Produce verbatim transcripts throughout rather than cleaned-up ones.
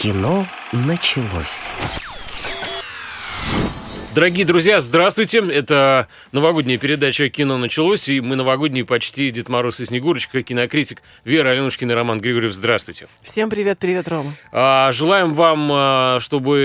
Кино началось. Дорогие друзья, здравствуйте. Это новогодняя передача «Кино началось», и мы новогодние почти Дед Мороз и Снегурочка, кинокритик Вера Аленушкина и Роман Григорьев. Здравствуйте. Всем привет, привет, Рома. А, желаем вам, чтобы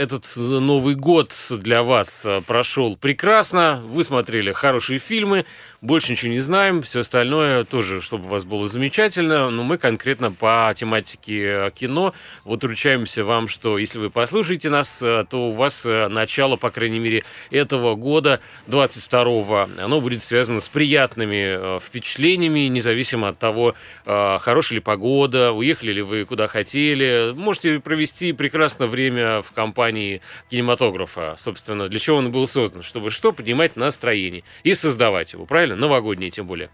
этот Новый год для вас прошел прекрасно. Вы смотрели хорошие фильмы, больше ничего не знаем. Все остальное тоже, чтобы у вас было замечательно. Но мы конкретно по тематике кино вот ручаемся вам, что если вы послушаете нас, то у вас начало, по крайней мере, мере, этого года, двадцать второго, оно будет связано с приятными впечатлениями, независимо от того, хорошая ли погода, уехали ли вы куда хотели. Можете провести прекрасное время в компании кинематографа. Собственно, для чего он был создан? Чтобы что? Поднимать настроение и создавать его, правильно? Новогоднее тем более.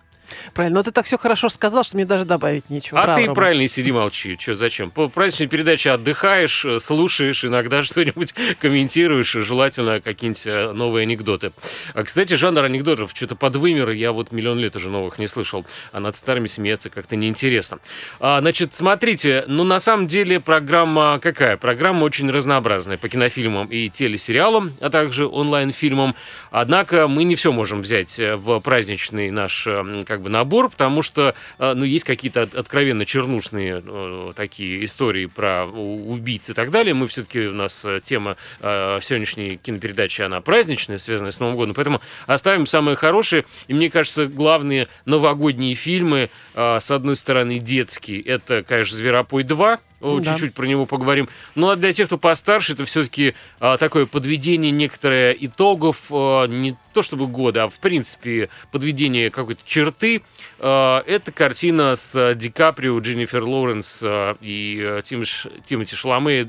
Правильно, но ты так все хорошо сказал, что мне даже добавить нечего. А Браво, ты Рома. Правильно, и сиди молчи, что, зачем? По праздничной передаче отдыхаешь, слушаешь, иногда что-нибудь комментируешь, желательно какие-нибудь новые анекдоты. А, кстати, жанр анекдотов что-то подвымер, я вот миллион лет уже новых не слышал, а над старыми смеяться как-то неинтересно. А, значит, смотрите, ну на самом деле программа какая? Программа очень разнообразная по кинофильмам и телесериалам, а также онлайн-фильмам. Однако мы не все можем взять в праздничный наш как бы набор, потому что, ну, есть какие-то откровенно чернушные э, такие истории про убийц и так далее. Мы все-таки, у нас тема э, сегодняшней кинопередачи, она праздничная, связанная с Новым годом, поэтому оставим самые хорошие. И мне кажется, главные новогодние фильмы, э, с одной стороны, детские, это, конечно, «Зверопой два», чуть-чуть да. про него поговорим. Ну, а для тех, кто постарше, это все-таки а, такое подведение некоторое итогов, а, не то чтобы года, а в принципе подведение какой-то черты. А, это картина с Ди Каприо, Дженнифер Лоуренс а, и Тим, Тимоти Шаламей и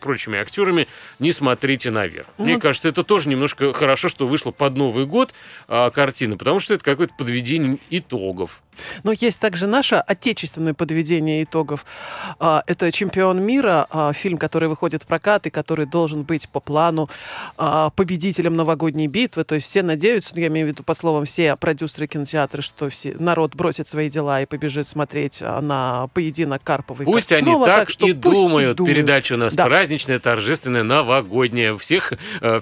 прочими актерами «Не смотрите наверх». Ну, мне кажется, это тоже немножко хорошо, что вышла под Новый год а, картина, потому что это какое-то подведение итогов. Но есть также наше отечественное подведение итогов. А, это «Чемпион мира», фильм, который выходит в прокат и который должен быть по плану победителем новогодней битвы. То есть все надеются, ну, я имею в виду, по словам, все продюсеры кинотеатра, что все, народ бросит свои дела и побежит смотреть на поединок Карпова и Корчного. Пусть они так, так что и, пусть думают. и думают. Передача у нас да. праздничная, торжественная, новогодняя. Всех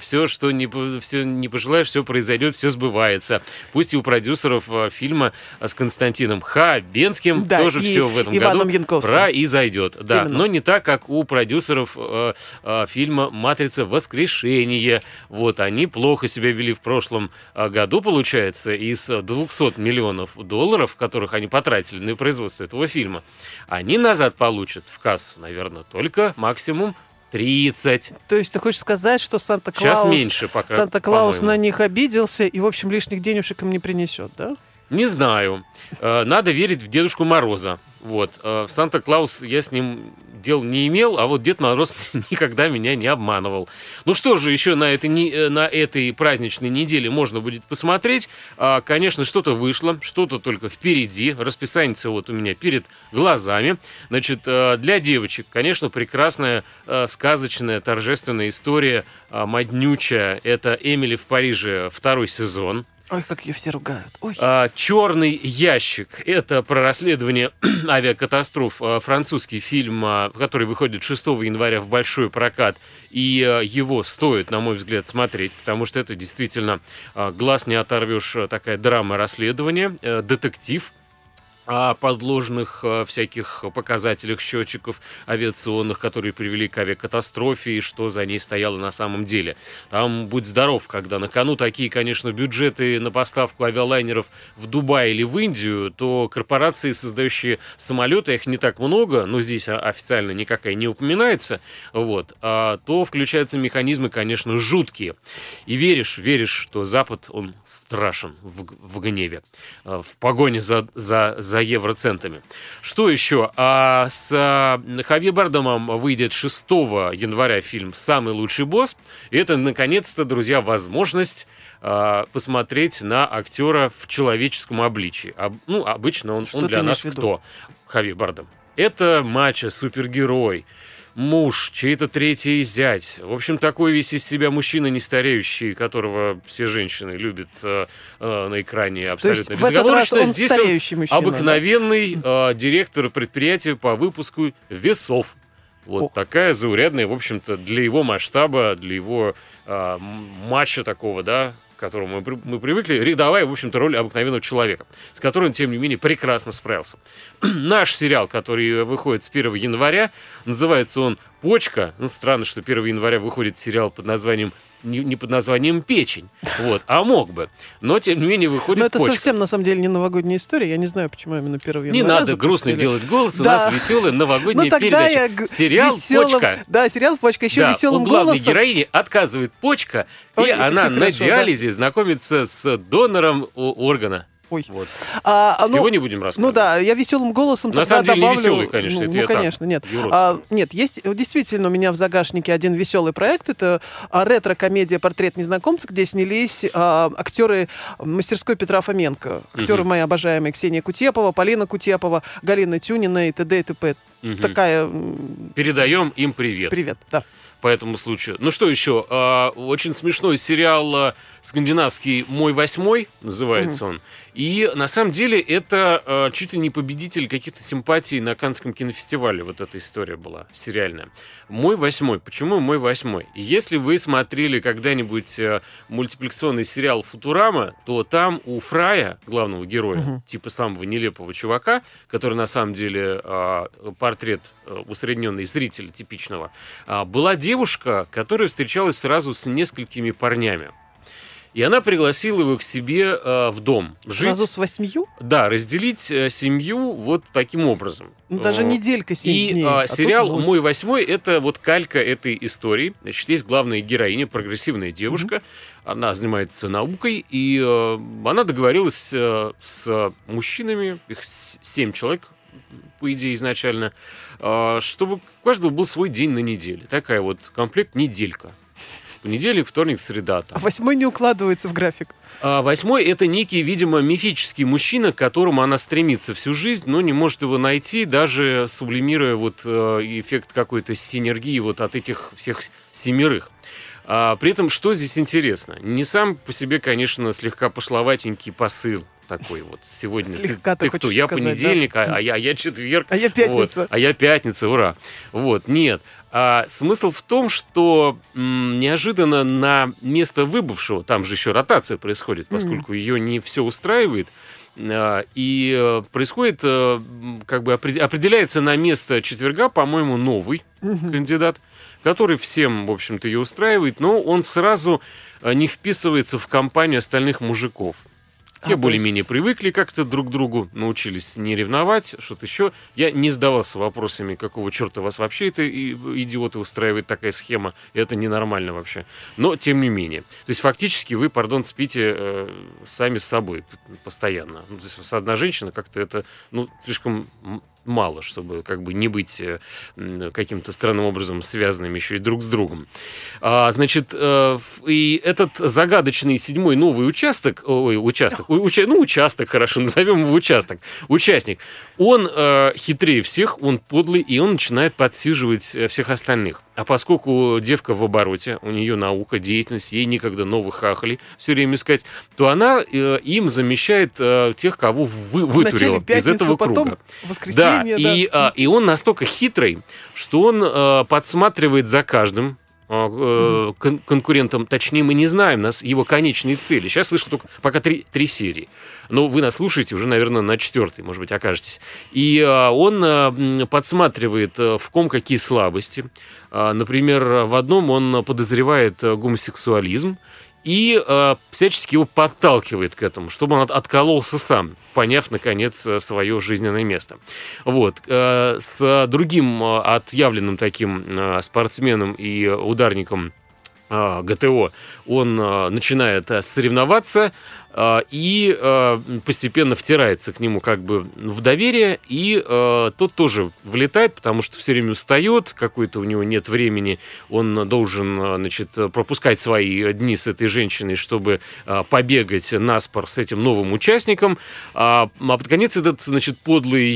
все, что не, все, не пожелаешь, все произойдет, все сбывается. Пусть и у продюсеров фильма с Константином Хабенским да, тоже все в этом Иваном году произойдет. Да. Именно. Но не так, как у продюсеров э, э, фильма «Матрица Воскрешение». Вот, они плохо себя вели в прошлом э, году, получается, из двухсот миллионов долларов, которых они потратили на производство этого фильма, они назад получат в кассу, наверное, только максимум тридцать. То есть ты хочешь сказать, что Санта-Клаус, меньше пока, Санта-Клаус на них обиделся и, в общем, лишних денежек им не принесет, да? Не знаю. Э, надо верить в Дедушку Мороза. Вот. В «Санта-Клаус» я с ним дел не имел, а вот Дед Мороз никогда меня не обманывал. Ну что же еще на этой, на этой праздничной неделе можно будет посмотреть? Конечно, что-то вышло, что-то только впереди. Расписание вот у меня перед глазами. Значит, для девочек, конечно, прекрасная, сказочная, торжественная история, моднючая. Это «Эмили в Париже», второй сезон. Ой, как ее все ругают. А, «Черный ящик» — это про расследование авиакатастроф. Французский фильм, который выходит шестого января в большой прокат. И его стоит, на мой взгляд, смотреть, потому что это действительно глаз не оторвешь. Такая драма расследования, детектив о подложных всяких показателях счетчиков авиационных, которые привели к авиакатастрофе и что за ней стояло на самом деле. Там будь здоров, когда на кону такие, конечно, бюджеты на поставку авиалайнеров в Дубай или в Индию, то корпорации, создающие самолеты, их не так много, но здесь официально никакая не упоминается, вот, а то включаются механизмы, конечно, жуткие. И веришь, веришь, что Запад, он страшен в, в гневе, в погоне за, за, за за евроцентами. Что еще? А с а, Хавьер Бардемом выйдет шестого января фильм «Самый лучший босс». И это, наконец-то, друзья, возможность а, посмотреть на актера в человеческом обличии. А, ну, обычно он, он для нас кто? Хавьер Бардем. Это мачо, супергерой, муж, чей-то третий зять. В общем, такой весь из себя мужчина не стареющий, которого все женщины любят э, э, на экране абсолютно безоговорочно. Здесь он мужчина, обыкновенный да? э, директор предприятия по выпуску весов. Вот Ох. такая заурядная, в общем-то, для его масштаба, для его э, матча такого, да, к которому мы, мы привыкли, рядовая, в общем-то, роль обыкновенного человека, с которой он, тем не менее, прекрасно справился. Наш сериал, который выходит с первого января, называется он «Почка». Ну, странно, что первого января выходит сериал под названием Не, не под названием «Печень», вот, а мог бы. Но, тем не менее, выходит «Почка». Но это «Почка». Совсем, на самом деле, не новогодняя история. Я не знаю, почему именно первый января Не надо грустный делать голос. Да. У нас веселая новогодняя передача. Я... Сериал веселым... «Почка». Да, сериал «Почка». Еще да, веселым голосом. У главной героини отказывает почка, Ой, и она на хорошо, диализе да? знакомится с донором органа. Ой. Вот. А, ну, всего не будем рассказывать. Ну да, я веселым голосом на тогда добавлю... На самом деле добавлю... не веселый, конечно. Ну, это ну конечно, так, нет. А, нет, есть действительно у меня в загашнике один веселый проект. Это ретро-комедия «Портрет незнакомцев», где снялись а, актеры мастерской Петра Фоменко. Актеры uh-huh. мои обожаемые Ксения Кутепова, Полина Кутепова, Галина Тюнина и т.д. и т.п. Uh-huh. Такая... Передаем им привет. Привет, да. По этому случаю. Ну что еще? А, очень смешной сериал скандинавский «Мой восьмой» называется mm-hmm. он. И на самом деле это а, чуть ли не победитель каких-то симпатий на Каннском кинофестивале. Вот эта история была сериальная. «Мой восьмой». Почему «Мой восьмой»? Если вы смотрели когда-нибудь а, мультипликационный сериал «Футурама», то там у Фрая, главного героя, mm-hmm. типа самого нелепого чувака, который на самом деле а, портрет а, усредненный зрителя типичного, а, была девушка, девушка, которая встречалась сразу с несколькими парнями. И она пригласила его к себе э, в дом. Жить, сразу с восьмью? Да, разделить э, семью вот таким образом. Ну, даже неделька семь дней. И э, сериал «Мой восьмой» — это вот калька этой истории. Значит, есть главная героиня, прогрессивная девушка. Mm-hmm. Она занимается наукой. И э, она договорилась э, с мужчинами, их семь человек, по идее, изначально, чтобы у каждого был свой день на неделе. Такая вот комплект неделька. Понедельник, вторник, среда. Там. А восьмой не укладывается в график? А, восьмой — это некий, видимо, мифический мужчина, к которому она стремится всю жизнь, но не может его найти, даже сублимируя вот эффект какой-то синергии вот от этих всех семерых. А, при этом, что здесь интересно? Не сам по себе, конечно, слегка пошловатенький посыл. Такой вот сегодня Слегка, ты, ты кто? Я сказать, понедельник, да? а, а, я, а я четверг, а я пятница, вот, а я пятница, ура! Вот нет. А, смысл в том, что м, неожиданно на место выбывшего, там же еще ротация происходит, поскольку mm-hmm. ее не все устраивает, а, и происходит, а, как бы определяется на место четверга, по-моему, новый mm-hmm. кандидат, который всем, в общем-то, ее устраивает, но он сразу не вписывается в компанию остальных мужиков. Те а, более-менее привыкли как-то друг к другу, научились не ревновать, что-то еще. Я не задавался вопросами, какого черта вас вообще это, идиоты, устраивает такая схема. Это ненормально вообще. Но, тем не менее. То есть, фактически, вы, пардон, спите э, сами с собой постоянно. Ну, то есть, одна женщина как-то это, ну, слишком... мало, чтобы как бы не быть каким-то странным образом связанными еще и друг с другом. А, значит, и этот загадочный седьмой новый участок, ой, участок, уча, ну, участок, хорошо, назовем его участок, участник, он э, хитрее всех, он подлый, и он начинает подсиживать всех остальных. А поскольку девка в обороте, у нее наука, деятельность, ей некогда новых хахалей все время искать, то она э, им замещает э, тех, кого вы, вытурила из этого круга. Да. Да, и, да. И он настолько хитрый, что он э, подсматривает за каждым э, кон- конкурентом. Точнее, мы не знаем нас, его конечные цели. Сейчас слышу только пока три, три серии. Но вы нас слушаете уже, наверное, на четвертой, может быть, окажетесь. И э, он э, подсматривает, э, в ком какие слабости. Э, например, в одном он подозревает э, гомосексуализм. И э, всячески его подталкивает к этому, чтобы он от- откололся сам, поняв, наконец, свое жизненное место. Вот. Э, с другим э, отъявленным таким э, спортсменом и ударником э, ГТО он э, начинает э, соревноваться э, и э, постепенно втирается к нему как бы в доверие. И э, тот тоже влетает, потому что все время устает, какой-то у него нет времени, он должен, значит, пропускать свои дни с этой женщиной, чтобы побегать наспор с этим новым участником. А под конец этот, значит, подлый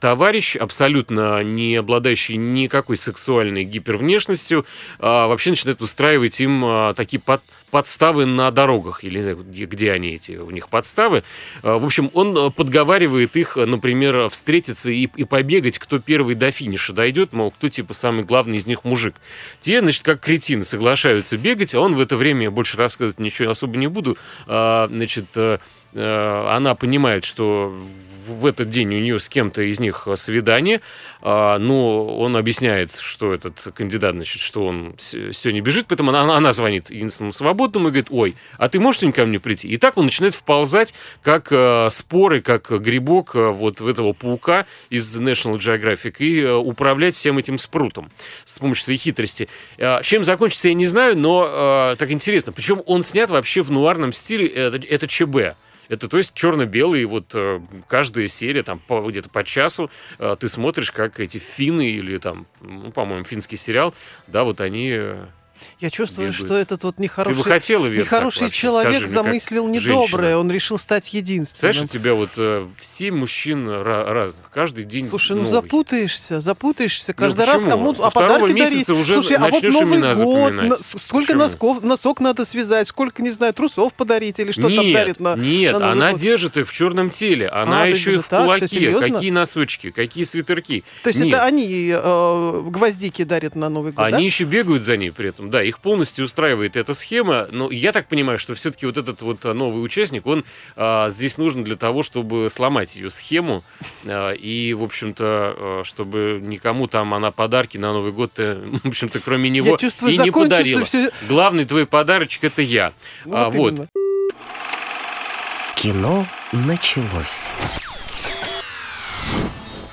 товарищ, абсолютно не обладающий никакой сексуальной гипервнешностью, вообще начинает устраивать им такие подставы на дорогах, или где, где они эти, у них подставы. В общем, он подговаривает их, например, встретиться и, и побегать, кто первый до финиша дойдет, мол, кто типа самый главный из них мужик. Те, значит, как кретины соглашаются бегать, а он в это время, я больше рассказывать ничего особо не буду, значит, она понимает, что в этот день у нее с кем-то из них свидание, но он объясняет, что этот кандидат, значит, что он сегодня бежит, поэтому она, она звонит единственному свободному и говорит: ой, а ты можешь сегодня ко мне прийти? И так он начинает вползать, как споры, как грибок вот в этого паука из National Geographic, и управлять всем этим спрутом с помощью своей хитрости. Чем закончится, я не знаю, но так интересно. Причем он снят вообще в нуарном стиле, это, это ЧБ. Это, то есть, черно-белый, вот э, каждая серия, там, по, где-то по часу э, ты смотришь, как эти финны или, там, ну, по-моему, финский сериал, да, вот они... Э... Я чувствую, бегают. Что этот вот нехороший, хотела, Вера, нехороший так, человек скажи, замыслил недоброе, он решил стать единственным. Знаешь, у тебя вот э, семь мужчин ra- разных, каждый день. Слушай, новый. Ну запутаешься, запутаешься, каждый ну, раз кому-то, а подарки дарить. Слушай, а вот Новый год, на, сколько носков, носок надо связать, сколько, не знаю, трусов подарить или что нет, там дарит на Нет, на она год. Держит их в черном теле, она а, еще и в так, кулаке, какие носочки, какие свитерки. То есть нет. Это они э, гвоздики дарят на Новый год, они да? еще бегают за ней при этом. Да, их полностью устраивает эта схема, но я так понимаю, что все-таки вот этот вот новый участник, он а, здесь нужен для того, чтобы сломать ее схему, а, и, в общем-то, а, чтобы никому там она подарки на Новый год, в общем-то, кроме него, и не подарила. Все... Главный твой подарочек — это я. Вот, а, вот. Кино началось.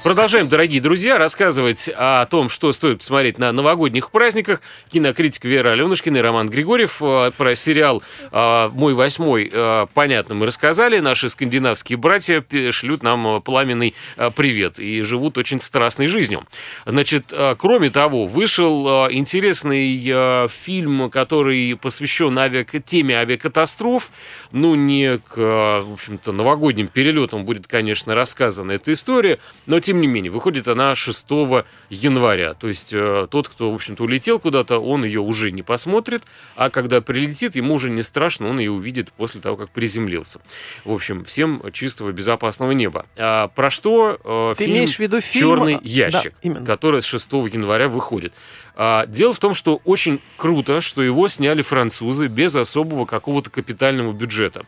Продолжаем, дорогие друзья, рассказывать о том, что стоит посмотреть на новогодних праздниках. Кинокритик Вера Аленушкина и Роман Григорьев. Про сериал «Мой восьмой» понятно мы рассказали. Наши скандинавские братья шлют нам пламенный привет и живут очень страстной жизнью. Значит, кроме того, вышел интересный фильм, который посвящен авиак... теме авиакатастроф. Ну, не к, в общем-то, новогодним перелетам будет, конечно, рассказана эта история, но тем не менее, выходит она шестого января. То есть э, тот, кто, в общем-то, улетел куда-то, он ее уже не посмотрит, а когда прилетит, ему уже не страшно, он ее увидит после того, как приземлился. В общем, всем чистого, безопасного неба. А про что э, Ты фильм, имеешь в виду фильм «Черный ящик», да, который с шестого января выходит? А, дело в том, что очень круто, что его сняли французы без особого какого-то капитального бюджета.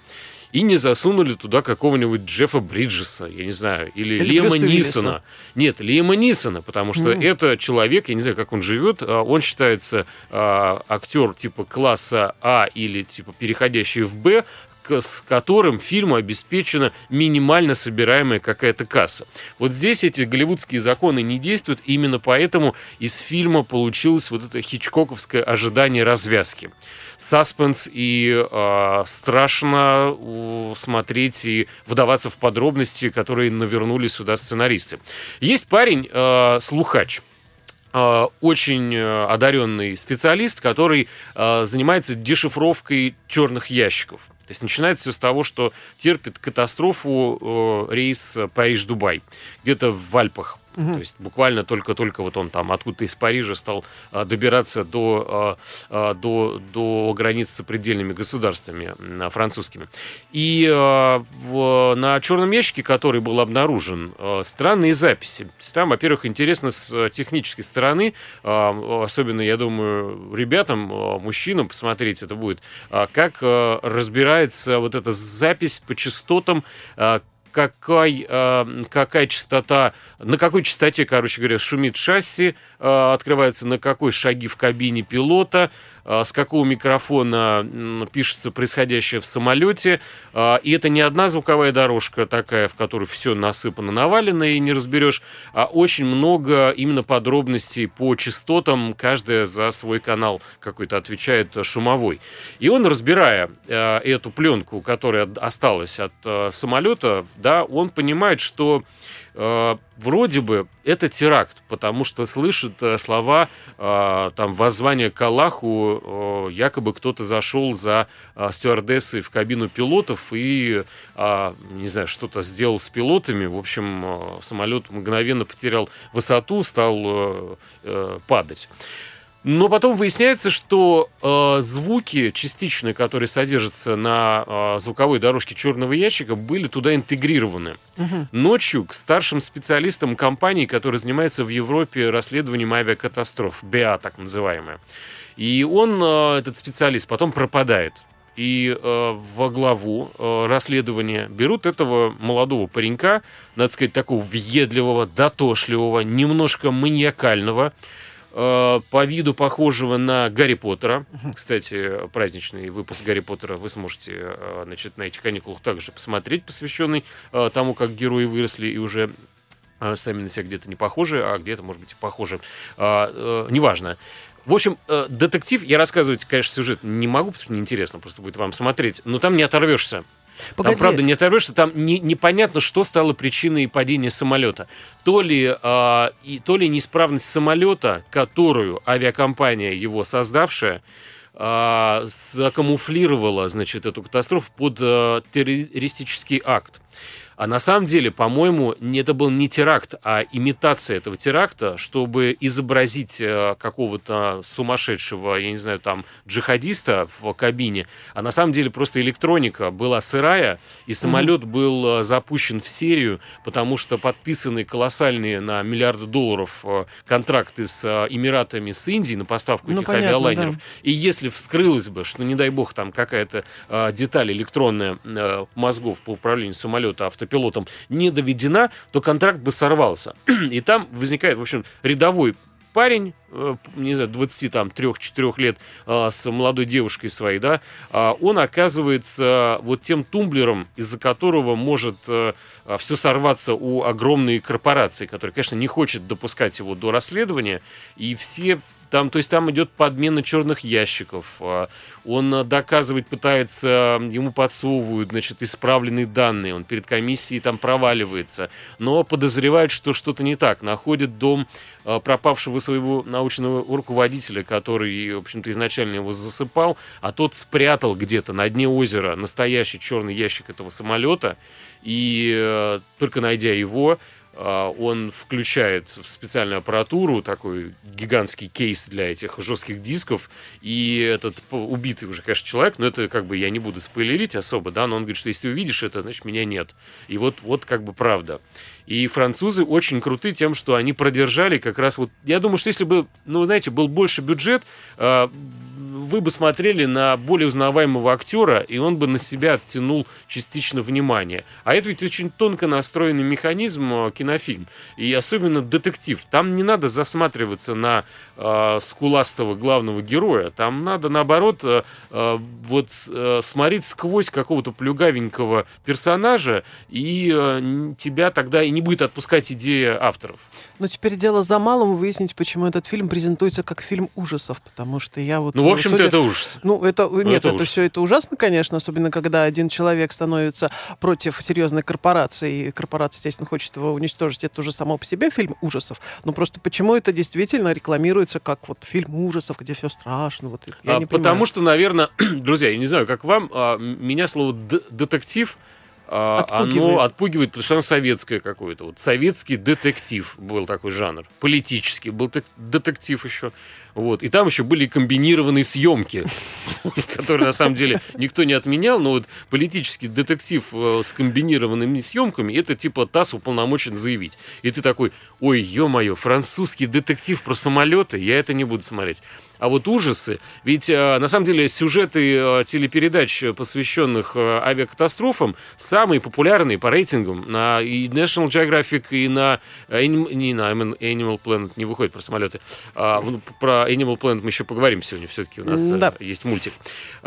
И не засунули туда какого-нибудь Джеффа Бриджеса, я не знаю, или, или Лиама Нисона. Нет, Лиама Нисона, потому что mm. это человек, я не знаю, как он живет, он считается а, актер типа класса А или типа переходящий в Б, с которым фильму обеспечена минимально собираемая какая-то касса. Вот здесь эти голливудские законы не действуют, именно поэтому из фильма получилось вот это хичкоковское ожидание развязки. Саспенс и э, страшно смотреть и вдаваться в подробности, которые навернули сюда сценаристы. Есть парень, э, слухач. Очень одаренный специалист, который занимается дешифровкой черных ящиков. То есть начинается все с того, что терпит катастрофу рейс Париж-Дубай, где-то в Альпах. Угу. То есть буквально только-только вот он там откуда-то из Парижа стал а, добираться до, а, до, до границ с сопредельными государствами а, французскими. И а, в, на черном ящике, который был обнаружен, а, странные записи. То есть там, во-первых, интересно с технической стороны, а, особенно, я думаю, ребятам, а, мужчинам посмотреть это будет, а, как а, разбирается вот эта запись по частотам, а, Какая, э, какая частота, на какой частоте, короче говоря, шумит шасси, э, открывается, на какой шаги в кабине пилота, э, с какого микрофона э, пишется происходящее в самолете. Э, и это не одна звуковая дорожка такая, в которой все насыпано, навалено, и не разберешь, а очень много именно подробностей по частотам. Каждая за свой канал какой-то отвечает шумовой. И он, разбирая э, эту пленку, которая осталась от э, самолета, да, он понимает, что э, вроде бы это теракт, потому что слышит э, слова э, там, воззвания к Аллаху, э, якобы кто-то зашел за э, стюардессой в кабину пилотов и, э, не знаю, что-то сделал с пилотами. В общем, э, самолет мгновенно потерял высоту, стал э, э, падать. Но потом выясняется, что э, звуки частичные, которые содержатся на э, звуковой дорожке «Черного ящика», были туда интегрированы. Угу. Ночью к старшим специалистам компании, которая занимается в Европе расследованием авиакатастроф, БА так называемая. И он, э, этот специалист, потом пропадает. И э, во главу э, расследования берут этого молодого паренька, надо сказать, такого въедливого, дотошливого, немножко маньякального, по виду похожего на Гарри Поттера. Кстати, праздничный выпуск Гарри Поттера вы сможете, значит, на этих каникулах также посмотреть, посвященный тому, как герои выросли и уже сами на себя где-то не похожи, а где-то, может быть, и похожи. Неважно. В общем, детектив, я рассказывать, конечно, сюжет не могу, потому что неинтересно просто будет вам смотреть, но там не оторвешься. Погоди. Там, правда, не оторвешься, там не, непонятно, что стало причиной падения самолета. То ли, э, и, то ли неисправность самолета, которую авиакомпания, его создавшая, э, закамуфлировала, значит, эту катастрофу под э, террористический акт. А на самом деле, по-моему, это был не теракт, а имитация этого теракта, чтобы изобразить какого-то сумасшедшего, я не знаю, там, джихадиста в кабине. А на самом деле просто электроника была сырая, и самолет был запущен в серию, потому что подписаны колоссальные на миллиарды долларов контракты с Эмиратами, с Индией на поставку этих ну, авиалайнеров. Да. И если вскрылось бы, что, не дай бог, там какая-то деталь электронная мозгов по управлению самолета автомобиля, пилотом не доведена, то контракт бы сорвался. И там возникает, в общем, рядовой парень, не знаю, двадцать три-четыре лет, с молодой девушкой своей, да, он оказывается вот тем тумблером, из-за которого может все сорваться у огромной корпорации, которая, конечно, не хочет допускать его до расследования, и все... Там, то есть там идет подмена черных ящиков. Он доказывать пытается, ему подсовывают, значит, исправленные данные. Он перед комиссией там проваливается, но подозревает, что что-то не так. Находит дом пропавшего своего научного руководителя, который, в общем-то, изначально его засыпал, а тот спрятал где-то на дне озера настоящий черный ящик этого самолета. И только найдя его... Он включает в специальную аппаратуру такой гигантский кейс для этих жестких дисков. И этот убитый уже, конечно, человек, но это как бы я не буду спойлерить особо, да, но он говорит, что если ты увидишь это, значит, меня нет. И вот, вот как бы правда. И французы очень круты тем, что они продержали как раз вот... Я думаю, что если бы, ну, знаете, был больше бюджет, вы бы смотрели на более узнаваемого актера, и он бы на себя оттянул частично внимание. А это ведь очень тонко настроенный механизм кино фильм. И особенно детектив. Там не надо засматриваться на э, скуластого главного героя. Там надо, наоборот, э, вот э, смотреть сквозь какого-то плюгавенького персонажа, и э, тебя тогда и не будет отпускать идея авторов. Но теперь дело за малым выяснить, почему этот фильм презентуется как фильм ужасов, потому что я вот... Ну, в общем-то, судя... это ужас. Ну, это... Ну, нет, это, это все это ужасно, конечно, особенно когда один человек становится против серьезной корпорации, и корпорация, естественно, хочет его уничтожить. Уничтожить это уже само по себе фильм ужасов, но просто почему это действительно рекламируется как вот фильм ужасов, где все страшно? Вот, я а, не потому понимаю. Что, наверное, друзья, я не знаю, как вам, а, меня слово детектив а, отпугивает. Оно отпугивает, потому что оно советское какое-то. Вот советский детектив был такой жанр, политический был детектив еще. Вот. И там еще были комбинированные съемки, которые на самом деле никто не отменял, но вот политический детектив с комбинированными съемками, это типа ТАСС уполномочен заявить. И ты такой, ой, ё-моё, французский детектив про самолеты, я это не буду смотреть. А вот ужасы, ведь на самом деле сюжеты телепередач, посвященных авиакатастрофам, самые популярные по рейтингам на и National Geographic, и на, не, на Animal Planet не выходит про самолеты, а про Animal Planet мы еще поговорим сегодня, все-таки у нас да. есть мультик.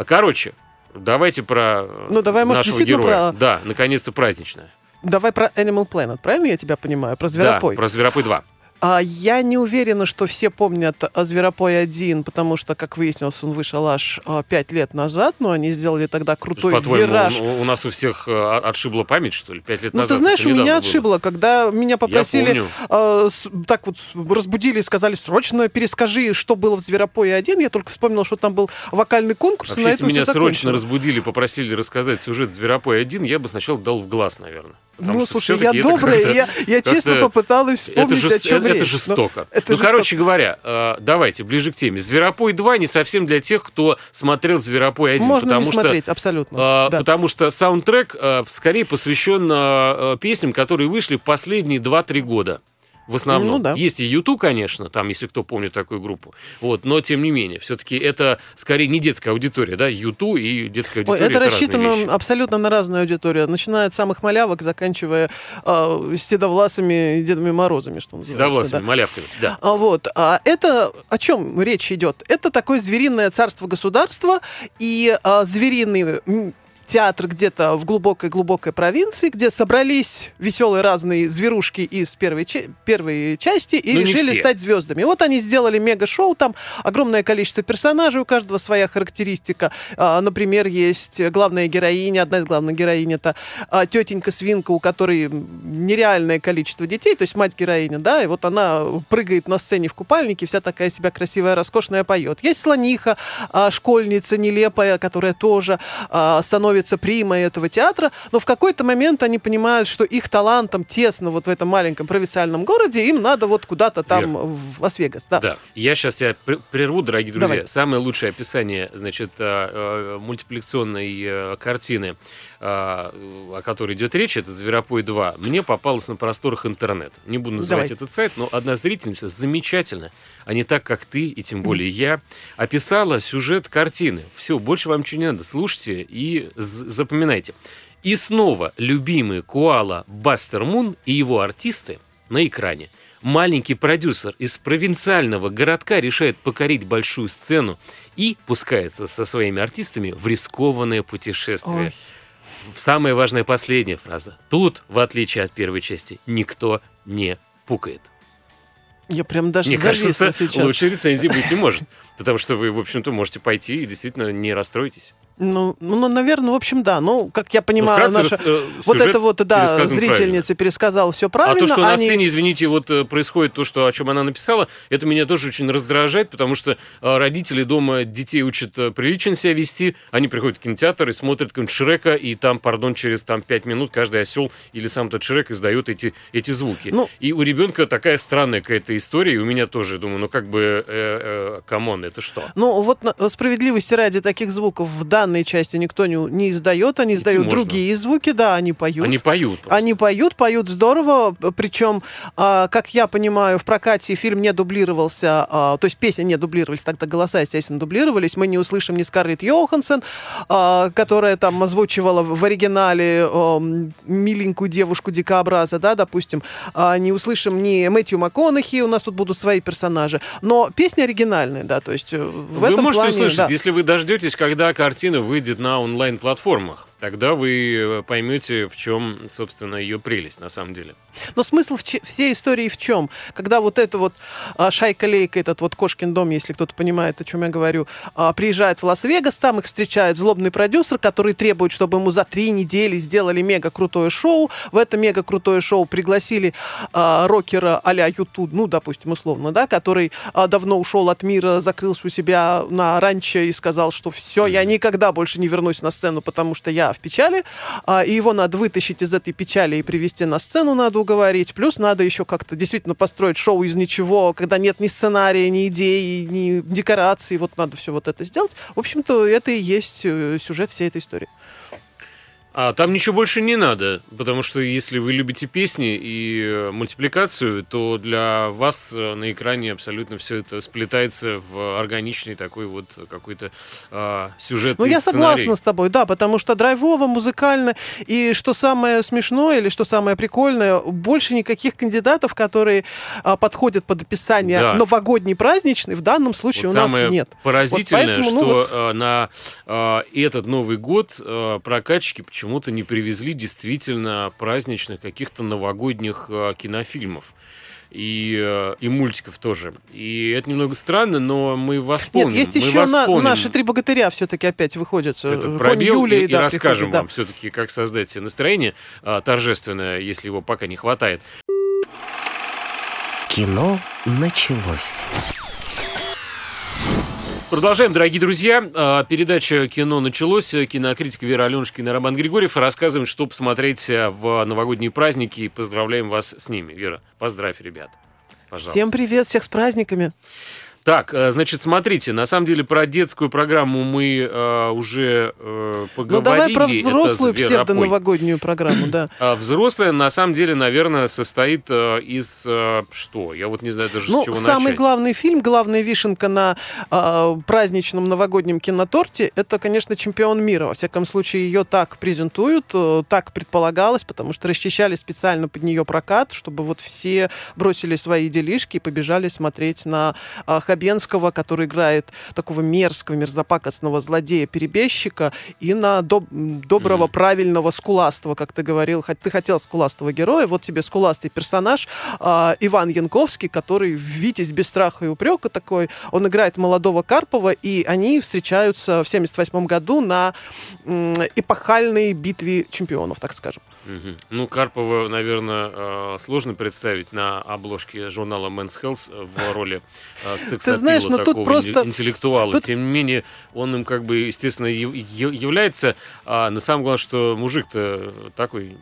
Короче, давайте про ну, давай, может, нашего героя. Про... Да, наконец-то праздничное. Давай про Animal Planet, правильно я тебя понимаю? Про Зверопой. Да, про Зверопой два. А, я не уверена, что все помнят о Зверопой один, потому что, как выяснилось, он вышел аж пять лет назад, но они сделали тогда крутой вираж. У, у нас у всех отшибла память, что ли, пять лет ну, назад? Ну, ты знаешь, у меня отшибло, когда меня попросили, э, так вот разбудили и сказали, срочно перескажи, что было в Зверопое один, я только вспомнила, что там был вокальный конкурс. Вообще, если меня срочно разбудили, попросили рассказать сюжет Зверопой один, я бы сначала дал в глаз, наверное. Потому ну, слушай, я добрая, я, я честно попыталась вспомнить, жест... о чем это это жестоко. Это ну, жестоко. Короче говоря, давайте ближе к теме. «Зверопой два» не совсем для тех, кто смотрел «Зверопой один». Можно потому не смотреть, что, абсолютно. Да. Потому что саундтрек скорее посвящен песням, которые вышли последние два-три года. В основном. Ну, да. Есть и ю ту, конечно, там, если кто помнит такую группу. Вот, но, тем не менее, все-таки это скорее не детская аудитория, да, ю ту и детская аудитория. Ой, это, это рассчитано абсолютно на разную аудиторию, начиная от самых малявок, заканчивая э, седовласыми и Дедами Морозами, что называется. Седовласыми, да. Малявками, да. А, вот, а это, о чем речь идет? Это такое звериное царство-государство и а, звериный... театр где-то в глубокой-глубокой провинции, где собрались веселые разные зверушки из первой, че- первой части и но решили стать звездами. И вот они сделали мега-шоу, там огромное количество персонажей, у каждого своя характеристика. А, например, есть главная героиня, одна из главных героинь, это а, тетенька-свинка, у которой нереальное количество детей, то есть мать-героиня, да, и вот она прыгает на сцене в купальнике, вся такая себя красивая, роскошная, поет. Есть слониха, а, школьница нелепая, которая тоже а, становится прима этого театра, но в какой-то момент они понимают, что их талантом тесно вот в этом маленьком провинциальном городе, им надо вот куда-то там Вер. в Лас-Вегас. Да. Да. Я сейчас тебя прерву, дорогие друзья. Давай. Самое лучшее описание, значит, мультипликационной картины, о которой идет речь, это «Зверопой два», мне попалось на просторах интернета. Не буду называть Давай. этот сайт, но одна зрительница замечательно, а не так, как ты, и тем более я, описала сюжет картины. Все, больше вам ничего не надо. Слушайте и запоминайте. И снова любимый коала Бастер Мун и его артисты на экране. Маленький продюсер из провинциального городка решает покорить большую сцену и пускается со своими артистами в рискованное путешествие. Ой. Самая важная последняя фраза. Тут, в отличие от первой части, никто не пукает. Я прям даже зависла сейчас. Мне кажется, лучшей рецензии быть не может. Потому что вы, в общем-то, можете пойти и действительно не расстроитесь. Ну, ну, наверное, в общем, да. Ну, как я понимаю, наша... рас... вот это вот, да, зрительница правильно. пересказала все правильно. А то, что они... на сцене, извините, вот происходит то, что, о чем она написала, это меня тоже очень раздражает, потому что родители дома детей учат прилично себя вести, они приходят в кинотеатр и смотрят какого-нибудь Шрека, и там, пардон, через там, пять минут каждый осел или сам тот Шрек издает эти, эти звуки. Ну... И у ребенка такая странная какая-то история, и у меня тоже, думаю, ну как бы, камон, это что? Ну, вот справедливости ради таких звуков в данном В данной части никто не, не издает, они издают другие звуки, да, они поют. Они поют. Просто. Они поют, поют здорово, причем, э, как я понимаю, в прокате фильм не дублировался, э, то есть песни не дублировались, тогда голоса, естественно, дублировались, мы не услышим ни Скарлетт Йоханссон, э, которая там озвучивала в оригинале э, миленькую девушку дикообраза, да, допустим, э, не услышим ни Мэтью МакКонахи, у нас тут будут свои персонажи, но песни оригинальные, да, то есть в вы этом плане... Вы можете услышать, да. Если вы дождетесь, когда картина выйдет на онлайн-платформах. Тогда вы поймете, в чем, собственно, ее прелесть на самом деле. Но смысл в че- всей истории в чем? Когда вот эта вот а, шайка-лейка, этот вот кошкин дом, если кто-то понимает, о чем я говорю, а, приезжает в Лас-Вегас, там их встречает злобный продюсер, который требует, чтобы ему за три недели сделали мега-крутое шоу. В это мега-крутое шоу пригласили а, рокера а-ля ю ту, ну, допустим, условно, да, который а, давно ушел от мира, закрылся у себя на ранчо и сказал, что все, я никогда больше не вернусь на сцену, потому что я в печали, а, и его надо вытащить из этой печали и привести на сцену, надо уговорить, плюс надо еще как-то действительно построить шоу из ничего, когда нет ни сценария, ни идей, ни декораций, вот надо все вот это сделать. В общем-то, это и есть сюжет всей этой истории. А там ничего больше не надо, потому что если вы любите песни и мультипликацию, то для вас на экране абсолютно все это сплетается в органичный такой вот какой-то а, сюжетный сценарий. Ну, я сценарий. согласна с тобой, да, потому что драйвово, музыкально, и что самое смешное или что самое прикольное, больше никаких кандидатов, которые а, подходят под описание да. новогодний, праздничный, в данном случае вот у нас нет. Самое поразительное, вот поэтому, что ну, вот... а, на а, этот Новый год а, прокатчики почему почему-то не привезли действительно праздничных каких-то новогодних э, кинофильмов. И, и мультиков тоже. И это немного странно, но мы восполним. Нет, есть мы еще на, наши три богатыря все-таки опять выходят. Этот пробел Юлии, и, да, и расскажем приходит, вам да. все-таки, как создать себе настроение э, торжественное, если его пока не хватает. Кино началось. Продолжаем, дорогие друзья. Передача «Кино началось». Кинокритик Вера Аленушкина и Роман Григорьев рассказываем, что посмотреть в новогодние праздники. Поздравляем вас с ними. Вера, поздравь, ребят. пожалуйста. Всем привет, всех с праздниками. Так, значит, смотрите, на самом деле про детскую программу мы э, уже э, поговорили. Ну, давай про взрослую псевдоновогоднюю программу, да. А взрослая, на самом деле, наверное, состоит э, из... Э, что? Я вот не знаю даже, ну, с чего начать. Ну, самый главный фильм, главная вишенка на э, праздничном новогоднем киноторте, это, конечно, «Чемпион мира». Во всяком случае, ее так презентуют, э, так предполагалось, потому что расчищали специально под нее прокат, чтобы вот все бросили свои делишки и побежали смотреть на э, Хабенского, который играет такого мерзкого, мерзопакостного злодея-перебежчика, и на доб- доброго, mm-hmm. правильного, скуластого, как ты говорил, ты хотел скуластого героя, вот тебе скуластый персонаж, э, Иван Янковский, который витязь без страха и упрека такой, он играет молодого Карпова, и они встречаются в семьдесят восьмом году на э, эпохальной битве чемпионов, так скажем. Mm-hmm. Ну, Карпова, наверное, сложно представить на обложке журнала Men's Health в роли секс-апила. Ты знаешь, но тут просто интеллектуала. Тут... Тем не менее, он им, как бы, естественно, является. А на самом главное, что мужик-то такой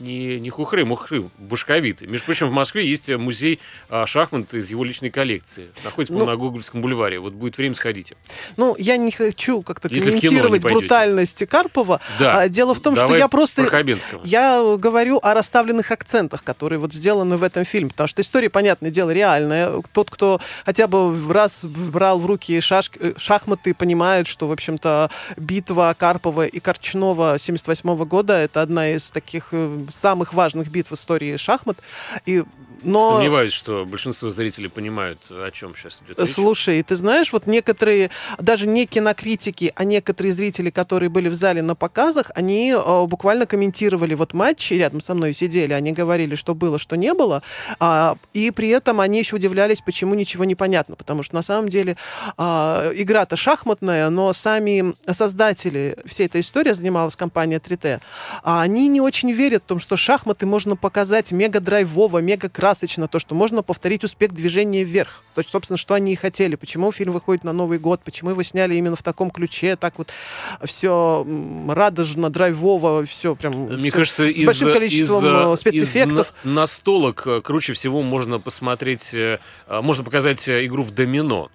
не, не хухры-мухры, башковитый. Между прочим, в Москве есть музей а, шахмат из его личной коллекции. Находится, ну, на Гоголевском бульваре. Вот будет время, сходите. Ну, я не хочу как-то если комментировать брутальность Карпова. Да. А, дело в том, Давай что я просто... Я говорю о расставленных акцентах, которые вот сделаны в этом фильме. Потому что история, понятное дело, реальная. Тот, кто хотя бы раз брал в руки шаш... шахматы, понимает, что, в общем-то, битва Карпова и Корчного семьдесят восьмого года — это одна из таких... самых важных битв в истории шахмат. И, но... Сомневаюсь, что большинство зрителей понимают, о чем сейчас идет речь. Слушай, ты знаешь, вот некоторые, даже не кинокритики, а некоторые зрители, которые были в зале на показах, они э, буквально комментировали вот матч, рядом со мной сидели, они говорили, что было, что не было, э, и при этом они еще удивлялись, почему ничего не понятно, потому что на самом деле э, игра-то шахматная, но сами создатели всей этой истории, занималась компания три тэ, они не очень верят в том, что шахматы можно показать мега-драйвово, мега-красочно, то, что можно повторить успех движения вверх. То есть, собственно, что они и хотели. Почему фильм выходит на Новый год, почему его сняли именно в таком ключе, так вот все радужно, драйвово, все прям... Мне все, кажется, с из, большим количеством из, спецэффектов. Из настолок круче всего можно посмотреть, можно показать игру в домино.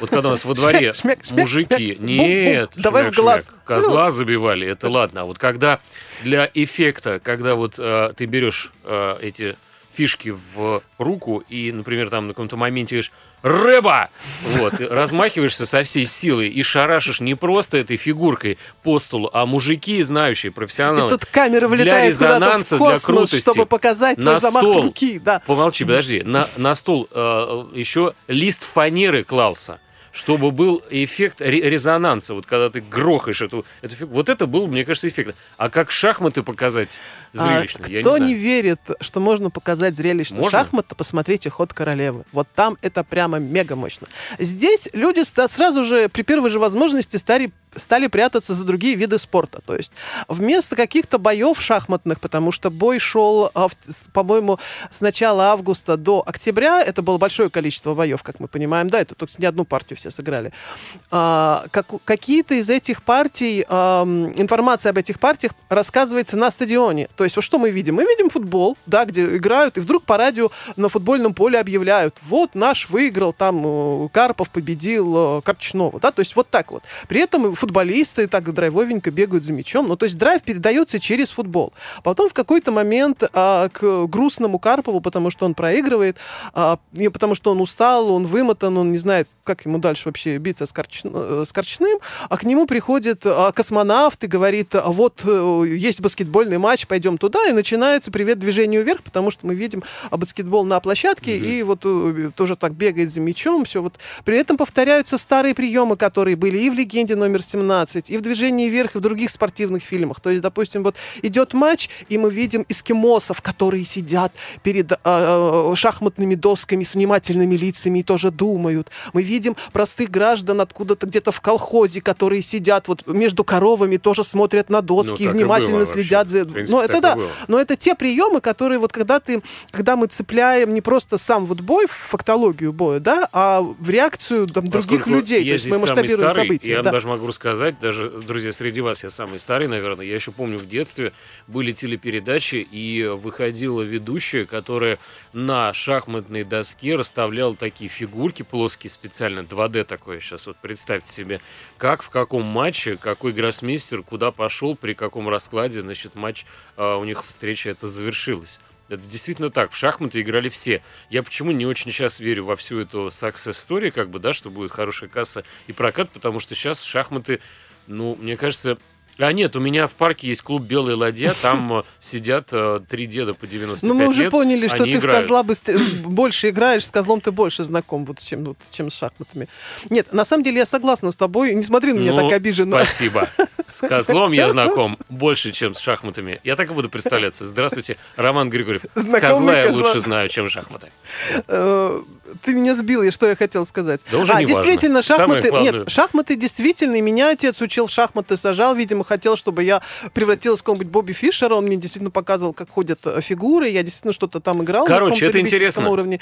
Вот когда у нас во дворе шмяк, шмяк, мужики... Шмяк, нет, бум, бум, давай шмяк, в глаз. Шмяк, козла забивали, это ладно. А вот когда для эффекта, когда вот э, ты берешь э, эти фишки в руку и, например, там на каком-то моменте говоришь «рыба!», вот, размахиваешься со всей силой и шарашишь не просто этой фигуркой по столу, а мужики, знающие, профессионалы. И тут камера влетает куда-то в космос, чтобы показать твой замах руки. Да. Помолчи, подожди. На, на стол э, еще лист фанеры клался, чтобы был эффект резонанса, вот когда ты грохаешь эту, эту... Вот это был, мне кажется, эффект. А как шахматы показать зрелищно? А я кто не, не верит, что можно показать зрелищно можно? Шахматы, посмотрите «Ход королевы». Вот там это прямо мега мощно. Здесь люди сразу же при первой же возможности стали, стали прятаться за другие виды спорта. То есть вместо каких-то боев шахматных, потому что бой шел, по-моему, с начала августа до октября, это было большое количество боев, как мы понимаем, да, это только не одну партию все сыграли. А, как, какие-то из этих партий, а, информация об этих партиях рассказывается на стадионе. То есть вот что мы видим? Мы видим футбол, да, где играют, и вдруг по радио на футбольном поле объявляют: вот наш выиграл, там Карпов победил Корчного. Да? То есть вот так вот. При этом футболисты так драйвовенько бегают за мячом. Ну, то есть драйв передается через футбол. Потом в какой-то момент а, к грустному Карпову, потому что он проигрывает, а, и потому что он устал, он вымотан, он не знает, как ему дальше вообще биться с, корч... с Корчным, а к нему приходит космонавт и говорит: вот есть баскетбольный матч, пойдем туда, и начинается привет движению вверх, потому что мы видим баскетбол на площадке, угу. и вот тоже так бегает за мячом, все вот. При этом повторяются старые приемы, которые были и в «Легенде номер семнадцать», и в «Движении вверх», и в других спортивных фильмах. То есть, допустим, вот идет матч, и мы видим эскимосов, которые сидят перед э, э, шахматными досками с внимательными лицами и тоже думают. Мы видим простых граждан откуда-то где-то в колхозе, которые сидят вот между коровами, тоже смотрят на доски, ну, и внимательно и было, следят за... В принципе, но это да, было. Но это те приемы, которые вот когда ты, когда мы цепляем не просто сам вот бой, фактологию боя, да, а в реакцию там, других людей. То есть мы масштабируем события. Я да. даже могу сказать, даже, друзья, среди вас я самый старый, наверное, я еще помню в детстве были телепередачи, и выходила ведущая, которая на шахматной доске расставляла такие фигурки плоские специально, два дэ такое сейчас, вот представьте себе, как, в каком матче, какой гроссмейстер, куда пошел, при каком раскладе, значит, матч, э, у них встреча эта завершилась. Это действительно так, в шахматы играли все. Я почему не очень сейчас верю во всю эту success-story, как бы, да, что будет хорошая касса и прокат, потому что сейчас шахматы, ну, мне кажется... А нет, у меня в парке есть клуб «Белые ладья», там сидят э, три деда по девяносто пять лет. Ну, мы уже лет, поняли, что ты играют. В козла быстр... больше играешь, с козлом ты больше знаком, вот, чем, вот, чем с шахматами. Нет, на самом деле я согласна с тобой, не смотри на меня ну, так обиженно. Спасибо. С козлом я знаком больше, чем с шахматами. Я так и буду представляться. Здравствуйте, Роман Григорьев. Знакомый с козла я козла. лучше знаю, чем шахматы. Ты меня сбил, и что я хотел сказать. Да уже а, не действительно, важно. Шахматы... Нет, шахматы действительно, и меня отец учил в шахматы, сажал, видимо, хотел, чтобы я превратилась в какого-нибудь Бобби Фишера, он мне действительно показывал, как ходят фигуры, я действительно что-то там играл. Короче, на это интересно. Уровне.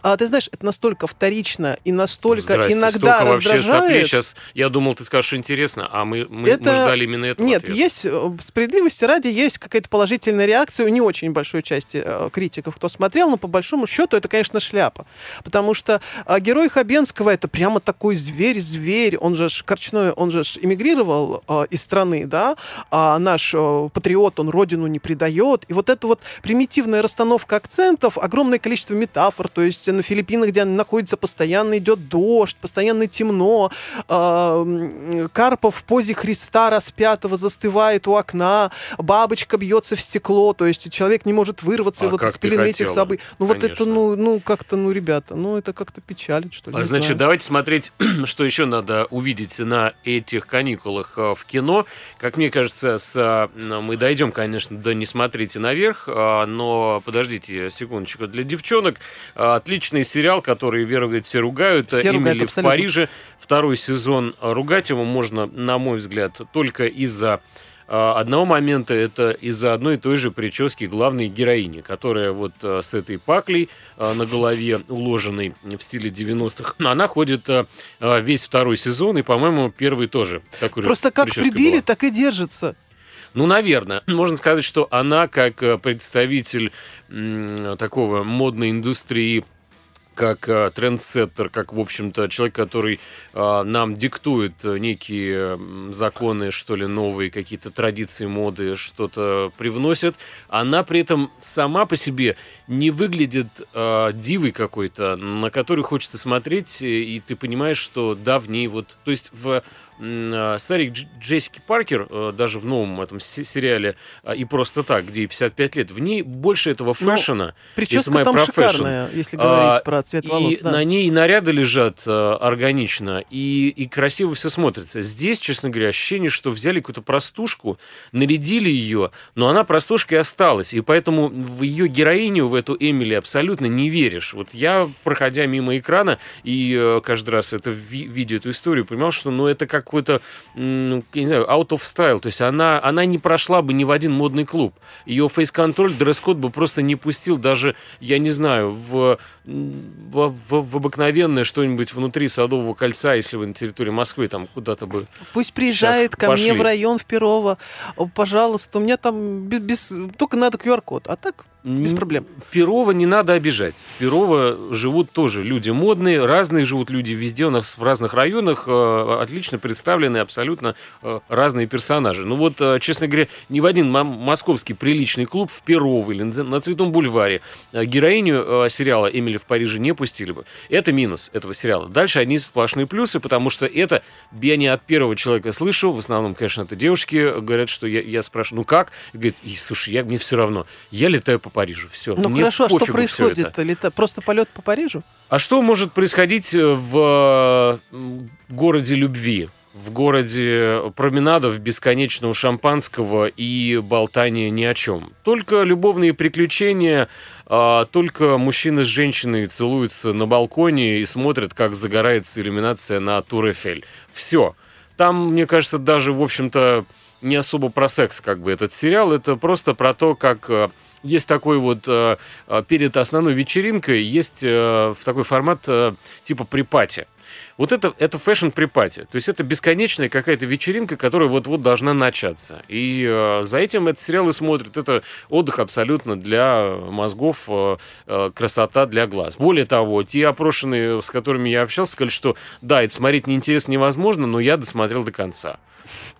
А, ты знаешь, это настолько вторично и настолько Здрасте, иногда столько раздражает. Вообще соплей. Сейчас я думал, ты скажешь, что интересно, а мы, мы, это... мы ждали именно этого Нет, ответа. Есть, справедливости ради, есть какая-то положительная реакция у не очень большой части критиков, кто смотрел, но по большому счету это, конечно, шляпа. Потому что герой Хабенского — это прямо такой зверь-зверь, он же ж Корчной, он же ж эмигрировал из страны, да, а наш э, патриот, он родину не предает, и вот эта вот примитивная расстановка акцентов, огромное количество метафор, то есть на Филиппинах, где они находятся, постоянно идет дождь, постоянно темно, э, Карпов в позе Христа распятого застывает у окна, бабочка бьется в стекло, то есть человек не может вырваться а вот из пелены этих событий. Ну Конечно. вот это, ну, ну как-то, ну, ребята, ну это как-то печалит, что ли. А значит, знаю. Давайте смотреть, что еще надо увидеть на этих каникулах в кино. Как мне кажется, с... мы дойдем, конечно, до «Не смотрите наверх», но подождите секундочку. Для девчонок отличный сериал, который, Вера говорит, все ругают. Все ругают, «Эмили в Париже». Второй сезон. Ругать его можно, на мой взгляд, только из-за одного момента, это из-за одной и той же прически главной героини, которая вот с этой паклей на голове, уложенной в стиле девяностых, она ходит весь второй сезон, и, по-моему, первый тоже. Просто как прибили, была. Так и держится. Ну, наверное. Можно сказать, что она, как представитель м- такого модной индустрии, как э, трендсеттер, как, в общем-то, человек, который э, нам диктует некие законы, что ли, новые, какие-то традиции моды, что-то привносит, она при этом сама по себе не выглядит э, дивой какой-то, на которую хочется смотреть, и ты понимаешь, что да, в ней вот... То есть в... Старик Джессики Паркер, даже в новом этом сериале «И просто так», где ей пятьдесят пять лет, в ней больше этого фэшена. Ну, прическа там шикарная, если говорить а, про цвет волос. И да. на ней и наряды лежат а, органично, и, и красиво все смотрится. Здесь, честно говоря, ощущение, что взяли какую-то простушку, нарядили ее, но она простушкой осталась, и поэтому в ее героиню, в эту Эмили, абсолютно не веришь. Вот я, проходя мимо экрана, и каждый раз это, видя эту историю, понимал, что ну, это как какой-то, ну, я не знаю, out of style. То есть она, она не прошла бы ни в один модный клуб. Ее фейс-контроль, дресс-код бы просто не пустил даже, я не знаю, в, в, в обыкновенное что-нибудь внутри Садового кольца, если вы на территории Москвы, там куда-то бы. Пусть приезжает ко пошли. Мне в район в Перово. Пожалуйста, у меня там без, без, только надо ку ар код. А так... Без проблем. Перова не надо обижать. Перова живут тоже люди модные, разные живут люди везде, у нас в разных районах э, отлично представлены абсолютно э, разные персонажи. Ну вот, э, честно говоря, ни в один м- московский приличный клуб в Перово или на, на Цветном бульваре э, героиню э, сериала «Эмили в Париже» не пустили бы. Это минус этого сериала. Дальше одни сплошные плюсы, потому что это я не от первого человека слышу, в основном, конечно, это девушки, говорят, что я, я спрашиваю, ну как? И говорят, слушай, я, мне все равно, я летаю по Парижу, все. Ну хорошо, а что происходит? Просто полет по Парижу? А что может происходить в городе любви? В городе променадов, бесконечного шампанского и болтания ни о чем. Только любовные приключения, только мужчины с женщиной целуются на балконе и смотрят, как загорается иллюминация на Тур-Эйфель. Все. Там, мне кажется, даже, в общем-то, не особо про секс, как бы, этот сериал. Это просто про то, как... Есть такой вот, э, перед основной вечеринкой, есть э, такой формат э, типа припати. Вот это, это фэшн при пати. То есть это бесконечная какая-то вечеринка, которая вот-вот должна начаться. И э, за этим этот сериал и смотрит. Это отдых абсолютно для мозгов, э, э, красота для глаз. Более того, те опрошенные, с которыми я общался, сказали, что да, это смотреть неинтересно, невозможно, но я досмотрел до конца.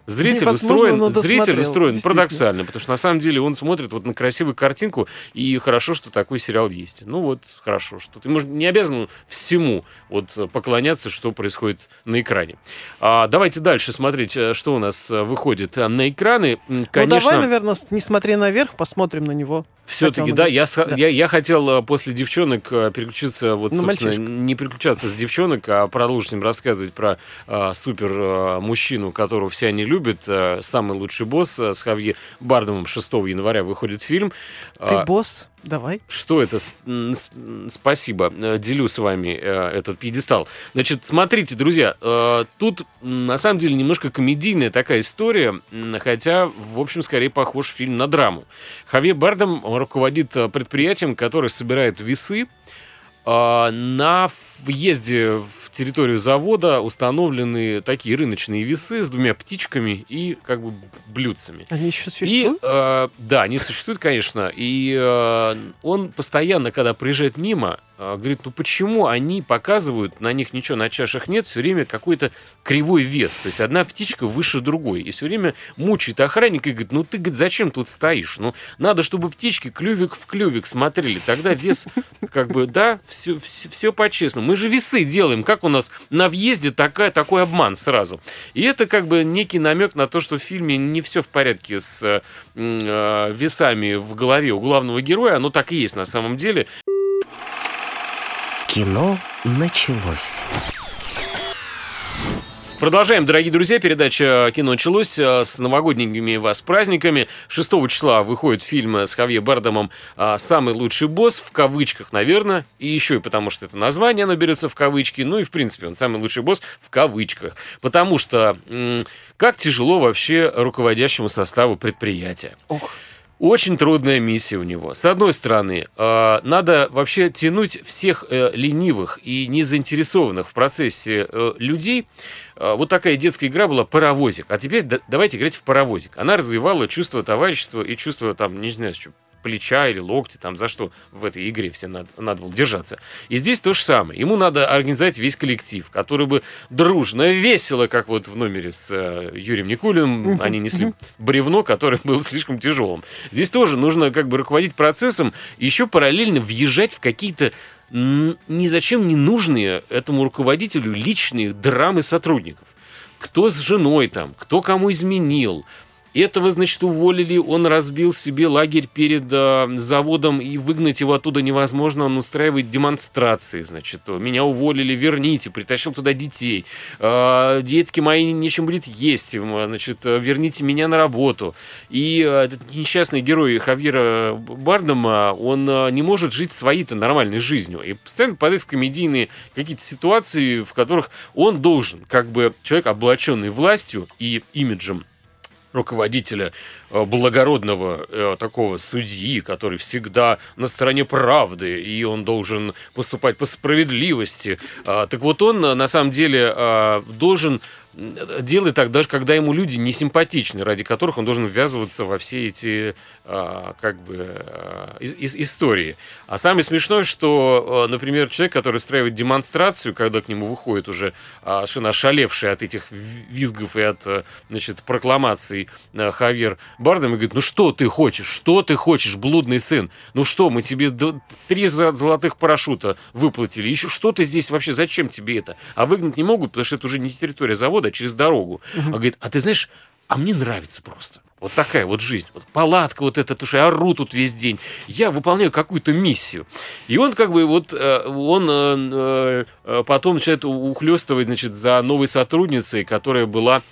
Зритель устроен, зритель устроен парадоксально, потому что на самом деле он смотрит вот на красивую картинку, и хорошо, что такой сериал есть. Ну вот, хорошо, что ты может, не обязан всему вот, поклоняться, что происходит на экране. А, давайте дальше смотреть, что у нас выходит на экраны. Конечно, ну давай, наверное, «Не смотри наверх», посмотрим на него. Все-таки, да, я, да. Я, я хотел после «Девчонок» переключиться, вот, ну, собственно, мальчишка. Не переключаться с «Девчонок», а продолжить им рассказывать про а, супер-мужчину, которого все они любят. «Самый лучший босс» с Хавьер Бардемом шестого января выходит фильм. Ты босс? Давай. Что это? Спасибо. Делю с вами этот пьедестал. Значит, смотрите, друзья, тут на самом деле немножко комедийная такая история, хотя, в общем, скорее похож фильм на драму. Хавьер Бардем руководит предприятием, которое собирает весы. На въезде в территорию завода установлены такие рыночные весы с двумя птичками и как бы блюдцами. Они еще существуют? И, э, да, они существуют, конечно. И э, он постоянно, когда приезжает мимо, э, говорит, ну почему они показывают, на них ничего на чашах нет, все время какой-то кривой вес. То есть одна птичка выше другой. И все время мучает охранника и говорит, ну ты говорит, зачем тут стоишь? Ну надо, чтобы птички клювик в клювик смотрели. Тогда вес как бы, да, Все, все, все по-честному. Мы же весы делаем. Как у нас на въезде такая, такой обман сразу? И это как бы некий намек на то, что в фильме не все в порядке с э, весами в голове у главного героя. Оно так и есть на самом деле. Кино началось. Продолжаем, дорогие друзья. Передача «Кино началось» с новогодними вас праздниками. шестого числа выходит фильм с Хавье Бардемом «Самый лучший босс», в кавычках, наверное. И еще и потому, что это название, оно берется в кавычки. Ну и, в принципе, он «Самый лучший босс» в кавычках. Потому что м- как тяжело вообще руководящему составу предприятия. Ох. Очень трудная миссия у него. С одной стороны, надо вообще тянуть всех ленивых и незаинтересованных в процессе людей. Вот такая детская игра была «Паровозик». А теперь давайте играть в «Паровозик». Она развивала чувство товарищества и чувство, там, не знаю, плеча или локти, там, за что в этой игре все надо, надо было держаться. И здесь то же самое. Ему надо организовать весь коллектив, который бы дружно, весело, как вот в номере с э, Юрием Никулиным, они несли бревно, которое было слишком тяжелым. Здесь тоже нужно как бы руководить процессом, еще параллельно въезжать в какие-то н- ни зачем не нужные этому руководителю личные драмы сотрудников. Кто с женой там, кто кому изменил, этого, значит, уволили, он разбил себе лагерь перед э, заводом, и выгнать его оттуда невозможно, он устраивает демонстрации, значит, меня уволили, верните, притащил туда детей, э, детки мои нечем будет есть, значит, верните меня на работу. И э, этот несчастный герой Хавьера Бардема, он э, не может жить своей-то нормальной жизнью, и постоянно падает в комедийные какие-то ситуации, в которых он должен, как бы человек, облаченный властью и имиджем руководителя благородного э, такого судьи, который всегда на стороне правды, и он должен поступать по справедливости. Э, так вот он, на самом деле, э, должен делать так, даже когда ему люди несимпатичны, ради которых он должен ввязываться во все эти э, как бы э, ис- истории. А самое смешное, что, э, например, человек, который устраивает демонстрацию, когда к нему выходит уже э, совершенно ошалевший от этих визгов и от э, значит, прокламаций э, Хавьер Бардем и говорит, ну что ты хочешь? Что ты хочешь, блудный сын? Ну что, мы тебе три золотых парашюта выплатили. Еще что ты здесь вообще? Зачем тебе это? А выгнать не могут, потому что это уже не территория завода, а через дорогу. Uh-huh. Он говорит, а ты знаешь, а мне нравится просто. Вот такая вот жизнь. Вот палатка вот эта, то что я ору тут весь день. Я выполняю какую-то миссию. И он как бы вот, он потом начинает ухлёстывать, значит, за новой сотрудницей, которая была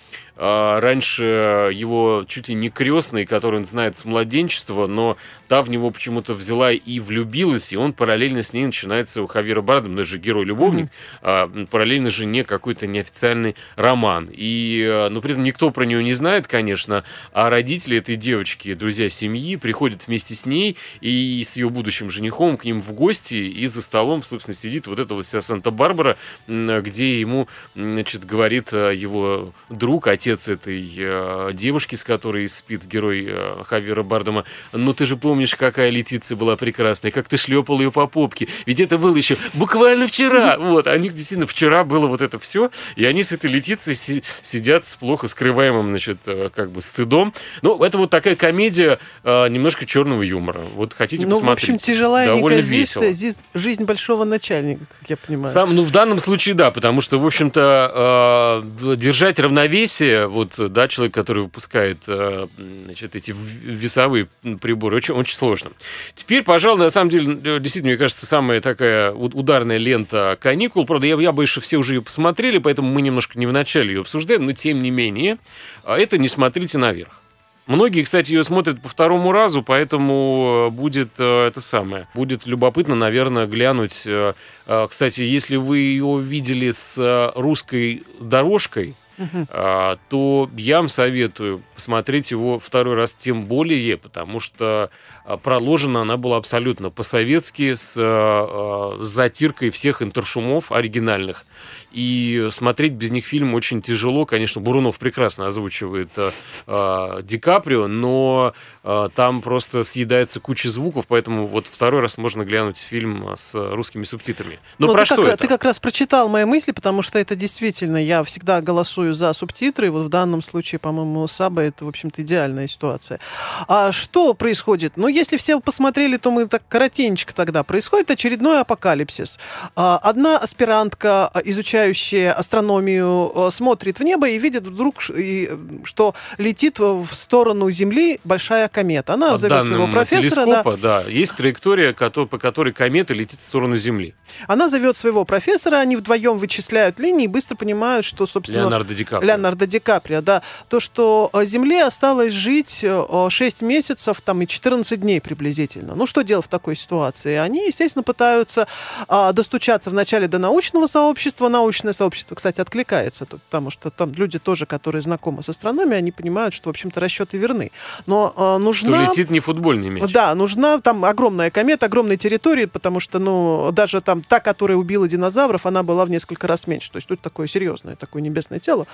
Раньше его чуть ли не крестный, который он знает с младенчества, но та в него почему-то взяла и влюбилась, и он параллельно с ней начинается у Хавьера Бардема, даже герой-любовник, mm-hmm. параллельно жене какой-то неофициальный роман. И, но при этом никто про нее не знает, конечно, а родители этой девочки, друзья семьи, приходят вместе с ней и с ее будущим женихом к ним в гости, и за столом, собственно, сидит вот эта вот вся Санта-Барбара, где ему, значит, говорит его друг, отец, этой э, девушки, с которой спит герой э, Хавьера Бардема: ну ты же помнишь, какая Летиция была прекрасная, как ты шлепал ее по попке, ведь это было еще буквально вчера. Вот, у них действительно вчера было вот это все, и они с этой Летицией си- сидят с плохо скрываемым, значит, э, как бы стыдом. Ну, это вот такая комедия э, немножко черного юмора. Вот хотите ну, посмотреть. Ну, в общем, тяжелая, довольно весело. Здесь жизнь большого начальника, как я понимаю. Сам, ну, в данном случае, да, потому что, в общем-то, э, держать равновесие вот, да, человек, который выпускает, значит, эти весовые приборы, очень, очень сложно. Теперь, пожалуй, на самом деле, действительно, мне кажется, самая такая ударная лента «Каникул». Правда, я, я боюсь, что все уже ее посмотрели, поэтому мы немножко не в начале ее обсуждаем, но тем не менее, это «Не смотрите наверх». Многие, кстати, ее смотрят по второму разу, поэтому будет э, это самое. Будет любопытно, наверное, глянуть. Э, э, кстати, если вы ее видели с э, русской дорожкой, Uh-huh. то я вам советую посмотреть его второй раз тем более, потому что проложена она была абсолютно по-советски, с, с затиркой всех интершумов оригинальных. И смотреть без них фильм очень тяжело. Конечно, Бурунов прекрасно озвучивает э, Ди Каприо, но э, там просто съедается куча звуков, поэтому вот второй раз можно глянуть фильм с русскими субтитрами. Но, но про ты что как, это? Ты как раз прочитал мои мысли, потому что это действительно, я всегда голосую за субтитры, и вот в данном случае, по-моему, Саба — это, в общем-то, идеальная ситуация. А что происходит? Ну, если все посмотрели, то мы так коротенько тогда. Происходит очередной апокалипсис. Одна аспирантка, изучает астрономию, смотрит в небо и видит вдруг, что летит в сторону Земли большая комета. Она зовет своего профессора. Телескопа, да. да, есть траектория, по которой комета летит в сторону Земли. Она зовет своего профессора, они вдвоем вычисляют линии и быстро понимают, что, собственно... Леонардо Ди Каприо. Леонардо Ди Каприо, да. То, что Земле осталось жить шесть месяцев там, и четырнадцать дней приблизительно. Ну, что делать в такой ситуации? Они, естественно, пытаются достучаться вначале до научного сообщества. Научного Научное сообщество, кстати, откликается, потому что там люди тоже, которые знакомы с астрономией, они понимают, что, в общем-то, расчеты верны. Но э, нужна... Что летит не футбольный мяч. Да, нужна там огромная комета, огромной территории, потому что, ну, даже там та, которая убила динозавров, она была в несколько раз меньше. То есть тут такое серьезное, такое небесное тело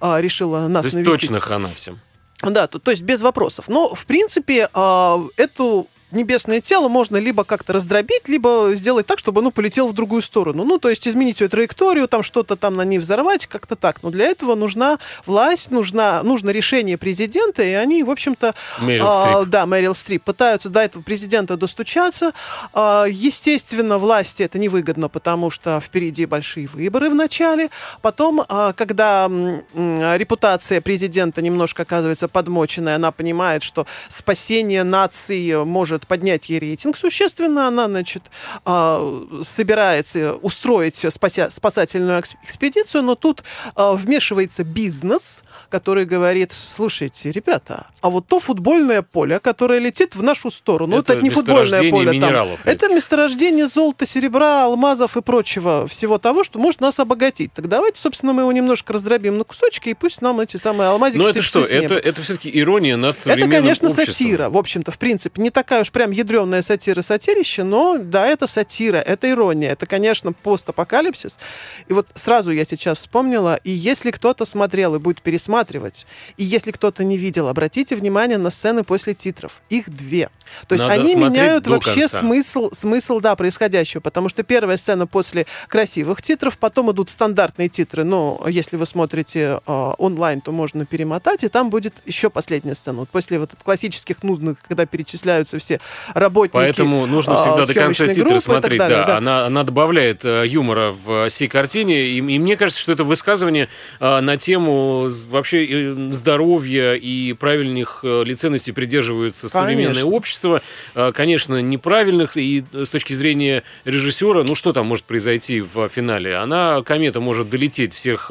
э, решило нас навестить. То есть точно хана всем. Да, то, то есть без вопросов. Но, в принципе, э, эту... небесное тело можно либо как-то раздробить, либо сделать так, чтобы оно полетело в другую сторону. Ну, то есть изменить ее траекторию, там что-то там на ней взорвать, как-то так. Но для этого нужна власть, нужна, нужно решение президента, и они, в общем-то... Мэрил Стрип. А, да, Мэрил Стрип. Пытаются до этого президента достучаться. А, естественно, власти это невыгодно, потому что впереди большие выборы в начале. Потом, а, когда м- м- репутация президента немножко оказывается подмоченная, она понимает, что спасение нации может поднять ей рейтинг существенно, она, значит, собирается устроить спася- спасательную экспедицию, но тут вмешивается бизнес, который говорит: слушайте, ребята, а вот то футбольное поле, которое летит в нашу сторону, это, это не футбольное поле, там, это месторождение золота, серебра, алмазов и прочего, всего того, что может нас обогатить. Так давайте, собственно, мы его немножко раздробим на кусочки, и пусть нам эти самые алмазики... Но это что? Это, это все-таки ирония над современным обществом. Это, конечно, обществом. Сатира, в общем-то, в принципе. Не такая уж прям ядрёная сатира-сатирище, но да, это сатира, это ирония, это, конечно, постапокалипсис. И вот сразу я сейчас вспомнила, и если кто-то смотрел и будет пересматривать, и если кто-то не видел, обратите внимание на сцены после титров. Их две. То есть надо, они меняют вообще смысл, смысл, да, происходящего, потому что первая сцена после красивых титров, потом идут стандартные титры, но если вы смотрите э, онлайн, то можно перемотать, и там будет еще последняя сцена. Вот после вот классических нудных, когда перечисляются все работники съемочной группы. Поэтому нужно всегда до конца титры смотреть. Далее, да. Да. Она, она добавляет юмора в сей картине. И, и мне кажется, что это высказывание на тему вообще здоровья и правильных ли ценностей придерживаются современное общество. Конечно, неправильных. И с точки зрения режиссера, ну что там может произойти в финале? Она, комета, может долететь, всех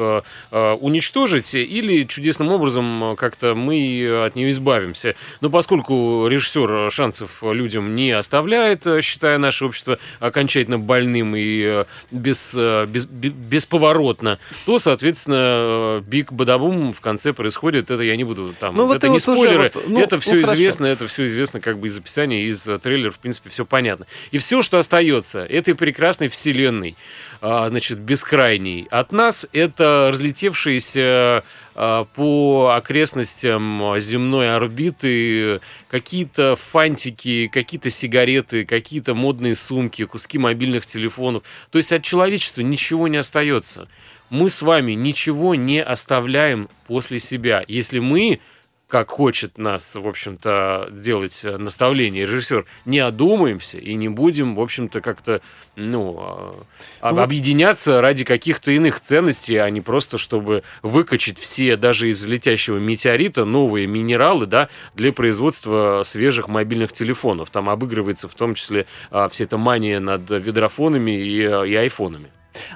уничтожить, или чудесным образом как-то мы от нее избавимся. Но поскольку режиссер шансов людям не оставляет, считая наше общество окончательно больным и без, без, бесповоротно, то, соответственно, биг бадабум в конце происходит. Это я не буду там... Ну, вот это не вот спойлеры, вот, ну, это все ну, известно, хорошо. Это все известно как бы из описания, из трейлера, в принципе, все понятно. И все, что остается этой прекрасной вселенной, значит, бескрайней, от нас это разлетевшиеся по окрестностям земной орбиты какие-то фантики, какие-то сигареты, какие-то модные сумки, куски мобильных телефонов. То есть от человечества ничего не остается. Мы с вами ничего не оставляем после себя. Если мы, как хочет нас, в общем-то, делать наставление режиссер, не одумаемся и не будем, в общем-то, как-то, ну, вот. Объединяться ради каких-то иных ценностей, а не просто, чтобы выкачать все, даже из летящего метеорита, новые минералы, да, для производства свежих мобильных телефонов. Там обыгрывается в том числе а, вся эта мания над ведрофонами и, и айфонами.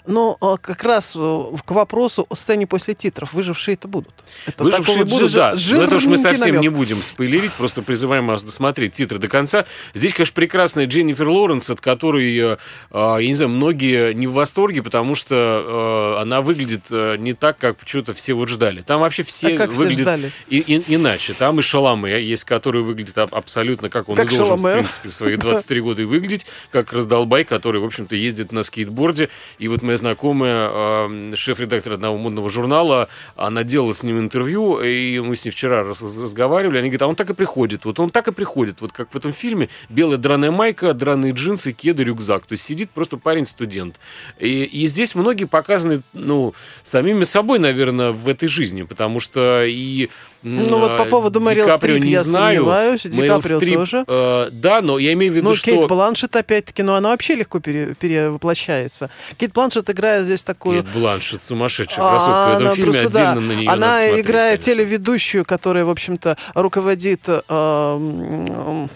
Но как раз к вопросу о сцене после титров. Выжившие-то будут. Это выжившие будут, жи- да. Но это уж мы совсем намек. Не будем спойлерить, просто призываем вас досмотреть титры до конца. Здесь, конечно, прекрасная Дженнифер Лоуренс, от которой, я не знаю, многие не в восторге, потому что она выглядит не так, как почему-то все вот ждали. Там вообще все а выглядят все и, и, иначе. Там и Шаламей есть, который выглядит абсолютно как он как и должен, Шаламей. В принципе, в свои двадцать три года и выглядеть, как раздолбай, который, в общем-то, ездит на скейтборде. И вот моя знакомая, шеф-редактор одного модного журнала, она делала с ним интервью, и мы с ней вчера разговаривали, они говорят, а он так и приходит, вот он так и приходит, вот как в этом фильме, белая драная майка, драные джинсы, кеды, рюкзак, то есть сидит просто парень-студент. И, и здесь многие показаны, ну, самими собой, наверное, в этой жизни, потому что и... Ну, а, вот по поводу Мэрил Стрип я знаю. Сомневаюсь. Ди Каприо тоже. Э, да, но я имею в виду, ну, что... Ну, Кейт Бланшетт, опять-таки, ну, она вообще легко пере- перевоплощается. Кейт Бланшетт играет здесь такую... Кейт Бланшетт сумасшедшая красотка. В этом фильме просто, отдельно да. на нее она надо смотреть, играет конечно. Телеведущую, которая, в общем-то, руководит, э, э,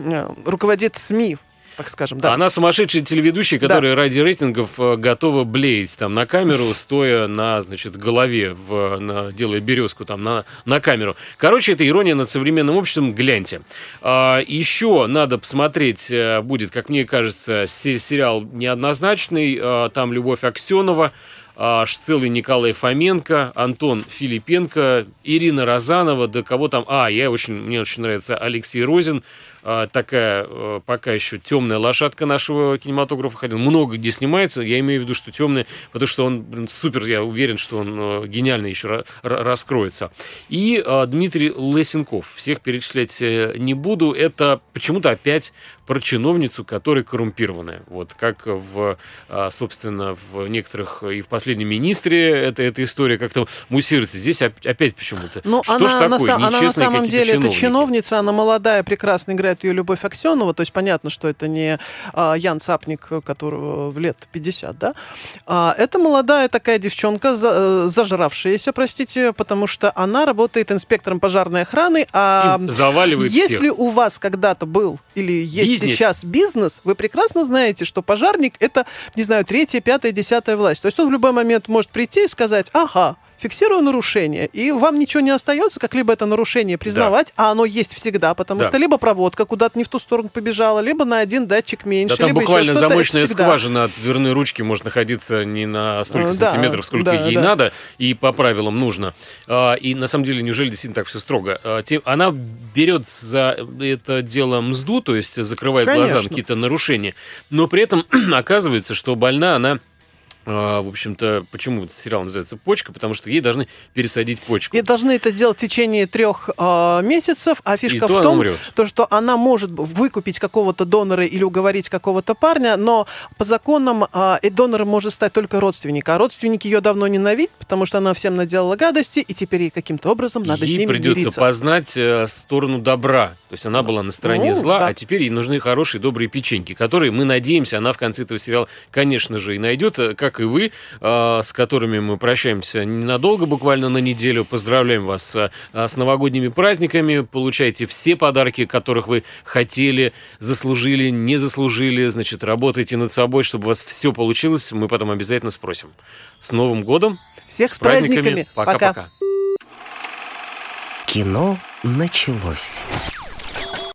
э, руководит СМИ. Так скажем, да. Она сумасшедшая телеведущая, которая да. ради рейтингов готова блеять там на камеру, стоя на, значит, голове, в, на, делая березку там на, на камеру. Короче, это ирония над современным обществом, гляньте. А, еще надо посмотреть, будет, как мне кажется, сериал неоднозначный, а, там Любовь Аксенова, аж целый Николай Фоменко, Антон Филипенко, Ирина Розанова, да кого там... А, я очень, мне очень нравится Алексей Розин, такая пока еще темная лошадка нашего кинематографа. Ходил. Много где снимается, я имею в виду, что темная, потому что он блин, супер, я уверен, что он гениально еще раскроется. И Дмитрий Лысенков. Всех перечислять не буду. Это почему-то опять про чиновницу, которая коррумпированная. Вот как, в, собственно, в некоторых и в «Последнем министре» эта, эта история как-то муссируется. Здесь опять почему-то. Ну, что она, ж такое? Нечестные какие-то чиновники. Она на самом деле это чиновница, она молодая, прекрасно играет ее Любовь Аксенова, то есть понятно, что это не а, Ян Цапник, которого лет пятьдесят, да? А, это молодая такая девчонка, за, зажравшаяся, простите, потому что она работает инспектором пожарной охраны, а заваливает если всех. У вас когда-то был или есть бизнес. Сейчас бизнес, вы прекрасно знаете, что пожарник это, не знаю, третья, пятая, десятая власть. То есть он в любой момент может прийти и сказать, ага, фиксирую нарушение, и вам ничего не остается, как либо это нарушение признавать, да. а оно есть всегда, потому да. что либо проводка куда-то не в ту сторону побежала, либо на один датчик меньше, да, там либо буквально еще что-то. Замочная скважина от дверной ручки может находиться не на столько да, сантиметров, сколько да, ей да. надо, и по правилам нужно. И на самом деле, неужели действительно так все строго? Она берет за это дело мзду, то есть закрывает Конечно. Глаза на какие-то нарушения, но при этом оказывается, что больна она в общем-то, почему этот сериал называется «Почка», потому что ей должны пересадить почку. И должны это делать в течение трех э, месяцев, а фишка и в то том, то, что она может выкупить какого-то донора или уговорить какого-то парня, но по законам э, донором может стать только родственник, а родственники ее давно ненавидят, потому что она всем наделала гадости, и теперь ей каким-то образом надо ей с ними мириться. Ей придется познать э, сторону добра, то есть она была на стороне ну, зла, да. а теперь ей нужны хорошие, добрые печеньки, которые, мы надеемся, она в конце этого сериала, конечно же, и найдет, как и вы, с которыми мы прощаемся ненадолго, буквально на неделю. Поздравляем вас с новогодними праздниками. Получайте все подарки, которых вы хотели, заслужили, не заслужили. Значит, работайте над собой, чтобы у вас все получилось. Мы потом обязательно спросим. С Новым годом! Всех с праздниками! Пока-пока! Пока. Кино началось.